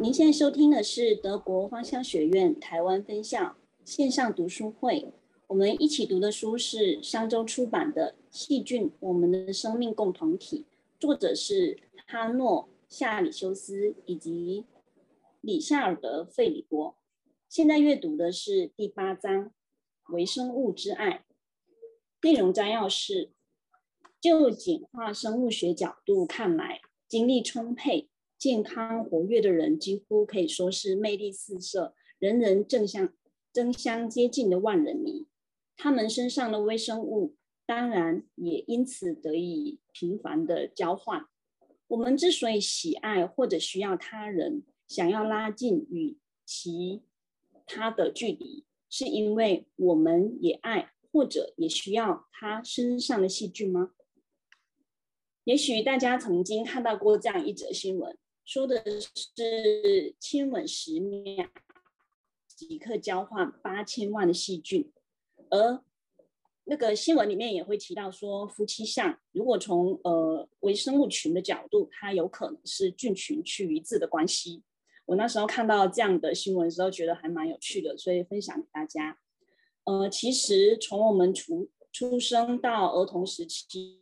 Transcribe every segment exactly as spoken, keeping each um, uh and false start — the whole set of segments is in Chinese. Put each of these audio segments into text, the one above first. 您现在收听的是德国芳香学院台湾分校线上读书会，我们一起读的书是商周出版的《细菌：我们的生命共同体》，作者是哈诺·夏里修斯以及里夏尔德·费里伯。现在阅读的是第八章《微生物之爱》，内容摘要是：就简化生物学角度看来，精力充沛、健康活跃的人几乎可以说是魅力四射、人人争相争相接近的万人迷。他们身上的微生物当然也因此得以频繁的交换。我们之所以喜爱或者需要他人，想要拉近与其他的距离，是因为我们也爱或者也需要他身上的细菌吗？也许大家曾经看到过这样一则新闻，说的是亲吻十秒即刻交换八千万的细菌，而那个新闻里面也会提到说，夫妻相如果从呃微生物群的角度，它有可能是菌群趋于一致的关系。我那时候看到这样的新闻的时候，觉得还蛮有趣的，所以分享给大家。呃，其实从我们出出生到儿童时期，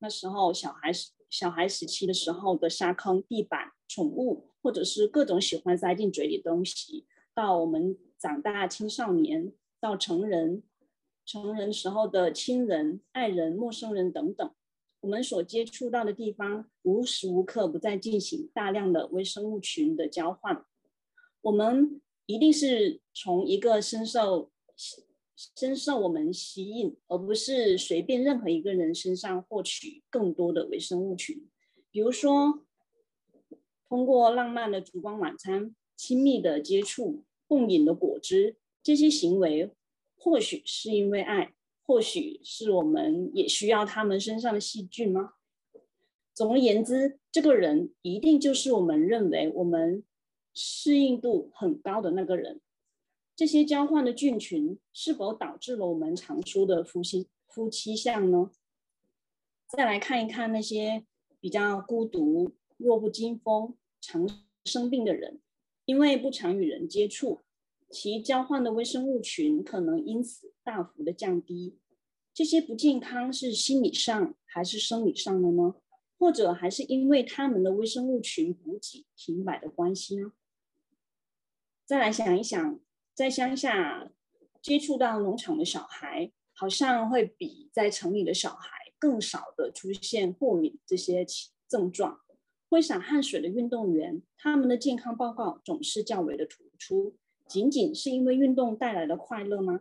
那时候小孩小孩时期的时候的沙坑、地板、宠物，或者是各种喜欢塞进嘴里的东西，到我们长大青少年，到成人，成人时候的亲人、爱人、陌生人等等，我们所接触到的地方，无时无刻不在进行大量的微生物群的交换。我们一定是从一个深受深受我们吸引，而不是随便任何一个人身上获取更多的微生物群。比如说，通过浪漫的烛光晚餐、亲密的接触、共饮的果汁，这些行为或许是因为爱，或许是我们也需要他们身上的细菌吗？总而言之，这个人一定就是我们认为我们适应度很高的那个人。这些交换的菌群是否导致了我们常说的夫妻夫妻相呢？再来看一看那些比较孤独、弱不禁风、常生病的人，因为不常与人接触，其交换的微生物群可能因此大幅的降低。这些不健康是心理上还是生理上的呢？或者还是因为他们的微生物群补给停摆的关系呢？再来想一想，在乡下接触到农场的小孩，好像会比在城里的小孩更少的出现过敏这些症状。挥洒汗水的运动员，他们的健康报告总是较为的突出。仅仅是因为运动带来的快乐吗？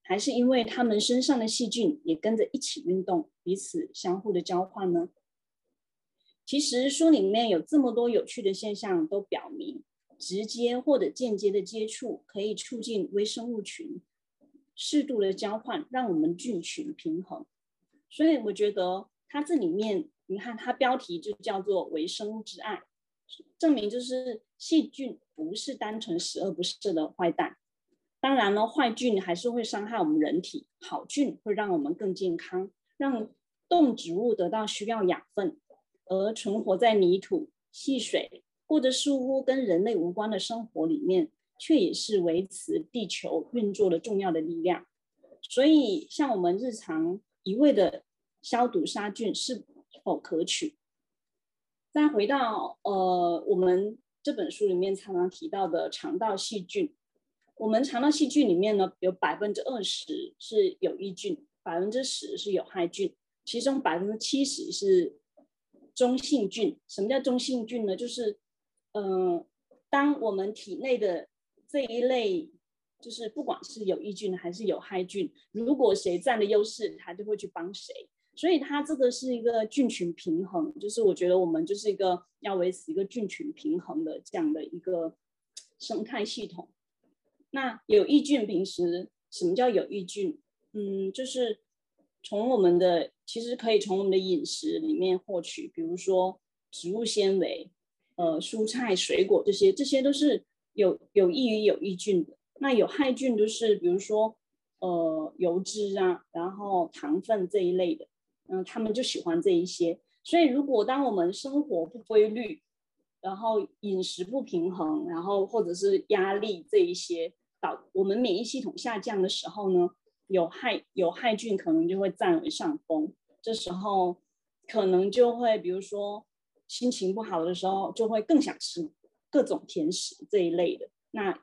还是因为他们身上的细菌也跟着一起运动，彼此相互的交换呢？其实书里面有这么多有趣的现象，都表明直接或者间接的接触可以促进微生物群适度的交换，让我们菌群平衡。所以我觉得它这里面，你看它标题就叫做微生物之爱，证明就是细菌不是单纯十恶不赦的坏蛋。当然了，坏菌还是会伤害我们人体，好菌会让我们更健康，让动植物得到需要养分，而存活在泥土、溪水或者树屋跟人类无关的生活里面，却也是维持地球运作的重要的力量。所以像我们日常一味的消毒杀菌是否可取？再回到呃我们这本书里面常常提到的肠道细菌，我们肠道细菌里面呢，有 百分之二十 是有益菌， 百分之十 是有害菌，其中 百分之七十 是中性菌。什么叫中性菌呢？就是呃，当我们体内的这一类，就是不管是有益菌还是有害菌，如果谁占了优势，他就会去帮谁。所以它这个是一个菌群平衡，就是我觉得我们就是一个要维持一个菌群平衡的这样的一个生态系统。那有益菌，平时什么叫有益菌？嗯，就是从我们的，其实可以从我们的饮食里面获取，比如说植物纤维。呃，蔬菜、水果这些，这些都是有有益于有益菌的。那有害菌就是比如说，呃，油脂啊，然后糖分这一类的，嗯，他们就喜欢这一些。所以，如果当我们生活不规律，然后饮食不平衡，然后或者是压力这一些，导我们免疫系统下降的时候呢，有害有害菌可能就会占为上风。这时候可能就会，比如说心情不好的时候，就会更想吃各种甜食这一类的。那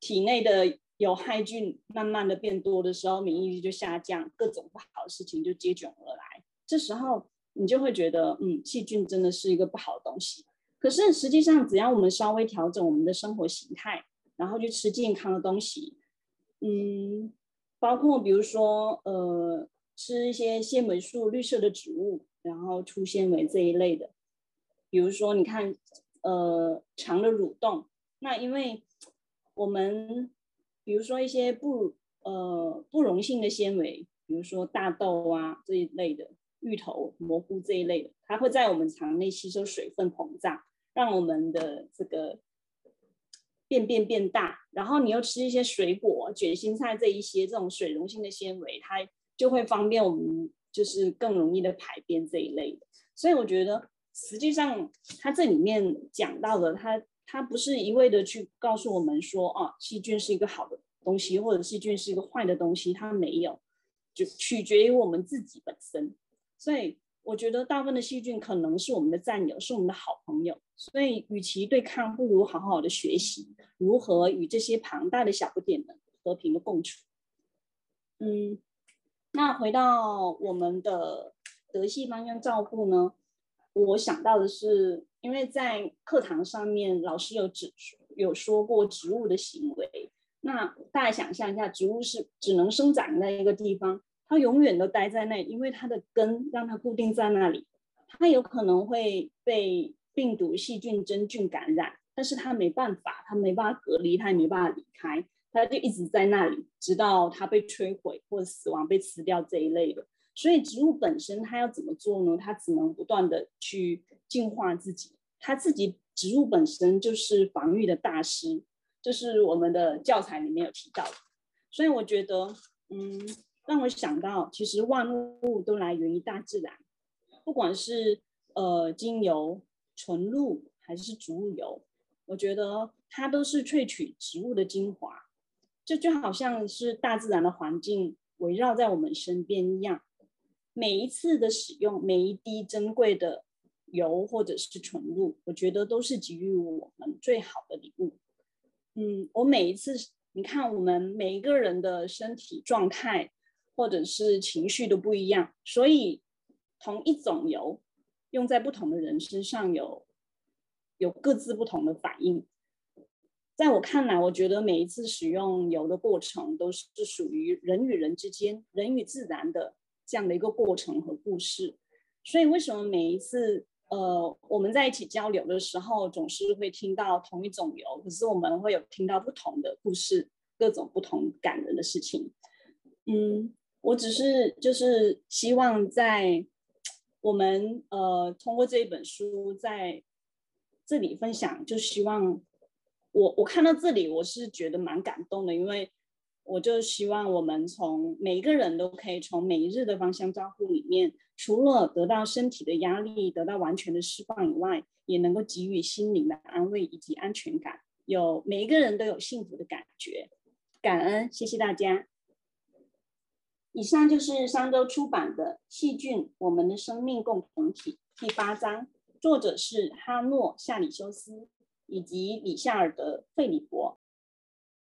体内的有害菌慢慢的变多的时候，免疫力就下降，各种不好的事情就接踵而来。这时候你就会觉得，嗯，细菌真的是一个不好的东西。可是实际上，只要我们稍微调整我们的生活形态，然后去吃健康的东西，嗯，包括比如说，呃，吃一些纤维素、绿色的植物，然后粗纤维这一类的。比如说，你看，呃，肠的蠕动，那因为我们，比如说一些不呃不溶性的纤维，比如说大豆啊这一类的。芋头、蘑菇这一类的，它会在我们肠内吸收水分膨胀，让我们的这个便便变大。然后你又吃一些水果、卷心菜这一些这种水溶性的纤维，它就会方便我们就是更容易的排便这一类的。所以我觉得实际上它这里面讲到的，它它不是一味的去告诉我们说哦，细菌是一个好的东西，或者细菌是一个坏的东西，它没有，就取决于我们自己本身。所以我觉得大部分的细菌可能是我们的战友，是我们的好朋友。所以与其对抗，不如好好的学习如何与这些庞大的小不点们和平的共处。嗯，那回到我们的德系方向照顾呢，我想到的是，因为在课堂上面老师有指有说过植物的行为。那大家想象一下，植物是只能生长在一个地方。它永远都待在那里，因为它的根让它固定在那里。它有可能会被病毒、细菌、真菌感染，但是它没办法，它没办法隔离，它也没办法离开，它就一直在那里，直到它被摧毁或者死亡、被吃掉这一类的。所以植物本身它要怎么做呢？它只能不断的去进化自己。它自己植物本身就是防御的大师，就是我们的教材里面有提到的。所以我觉得，嗯。让我想到，其实万物都来源于大自然，不管是呃精油、纯露还是植物油，我觉得它都是萃取植物的精华，这就好像是大自然的环境围绕在我们身边一样。每一次的使用，每一滴珍贵的油或者是纯露，我觉得都是给予我们最好的礼物。嗯，我每一次，你看我们每一个人的身体状态。或者是情绪都不一样，所以同一种油用在不同的人身上有有各自不同的反应。在我看来，我觉得每一次使用油的过程都是属于人与人之间、人与自然的这样的一个过程和故事。所以为什么每一次呃我们在一起交流的时候，总是会听到同一种油，可是我们会有听到不同的故事，各种不同感人的事情。嗯。我只是就是希望在我们呃通过这一本书在这里分享，就希望我我看到这里我是觉得蛮感动的，因为我就希望我们从每一个人都可以从每一日的芳香照顾里面，除了得到身体的压力得到完全的释放以外，也能够给予心灵的安慰以及安全感，有每一个人都有幸福的感觉。感恩，谢谢大家。以上就是商周出版的《细菌：我们的生命共同体》第八章，作者是哈诺·夏里修斯以及李夏尔德·费里伯。